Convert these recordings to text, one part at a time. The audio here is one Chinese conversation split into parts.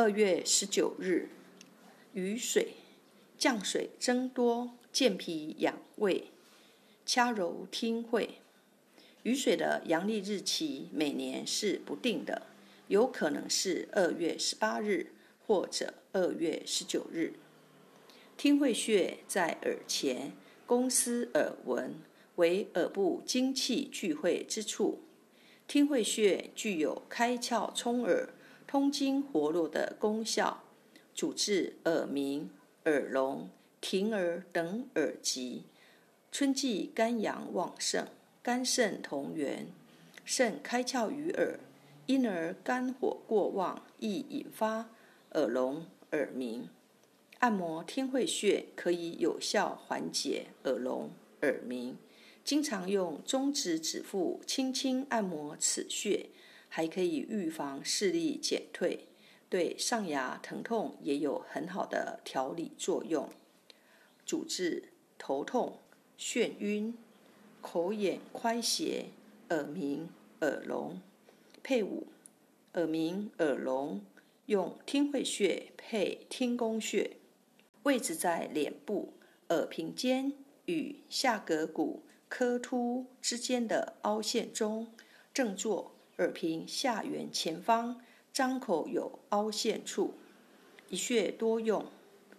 2月19日，雨水，降水增多，健脾养胃，掐揉听会。雨水的阳历日期每年是不定的，有可能是2月18日或者2月19日。听会穴在耳前，公司耳闻，为耳部精气聚会之处。听会穴具有开窍聪耳、通经活络的功效，主治耳鸣、耳聋、停耳等耳疾。春季肝阳旺盛，肝肾同源，肾开窍于耳，因而肝火过旺易引发耳聋、耳鸣。按摩听会穴可以有效缓解耳聋、耳鸣。经常用中指指腹轻轻按摩此穴，还可以预防视力减退，对上牙疼痛也有很好的调理作用。主治头痛、眩晕、口眼歪斜、耳鸣、耳聋。配伍：耳鸣、耳聋用听会穴配听宫穴，位置在脸部耳平间与下颌骨髁突之间的凹陷中，正坐，耳屏下缘前方，张口有凹陷处。一穴多用：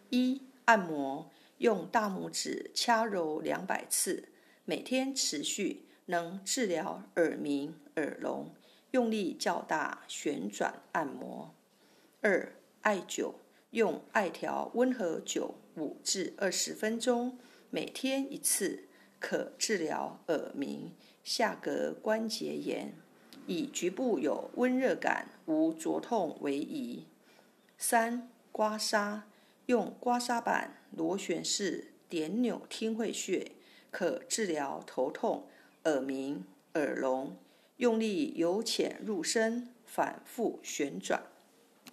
一、按摩，用大拇指掐揉200次，每天持续，能治疗耳鸣、耳聋，用力较大，旋转按摩。二、艾灸，用艾条温和灸5至20分钟，每天1次。可治疗耳鸣、下颌关节炎，以局部有温热感、无灼痛为宜。3. 刮痧，用刮痧板螺旋式点扭听会穴，可治疗头痛、耳鸣、耳聋，用力由浅入深，反复旋转。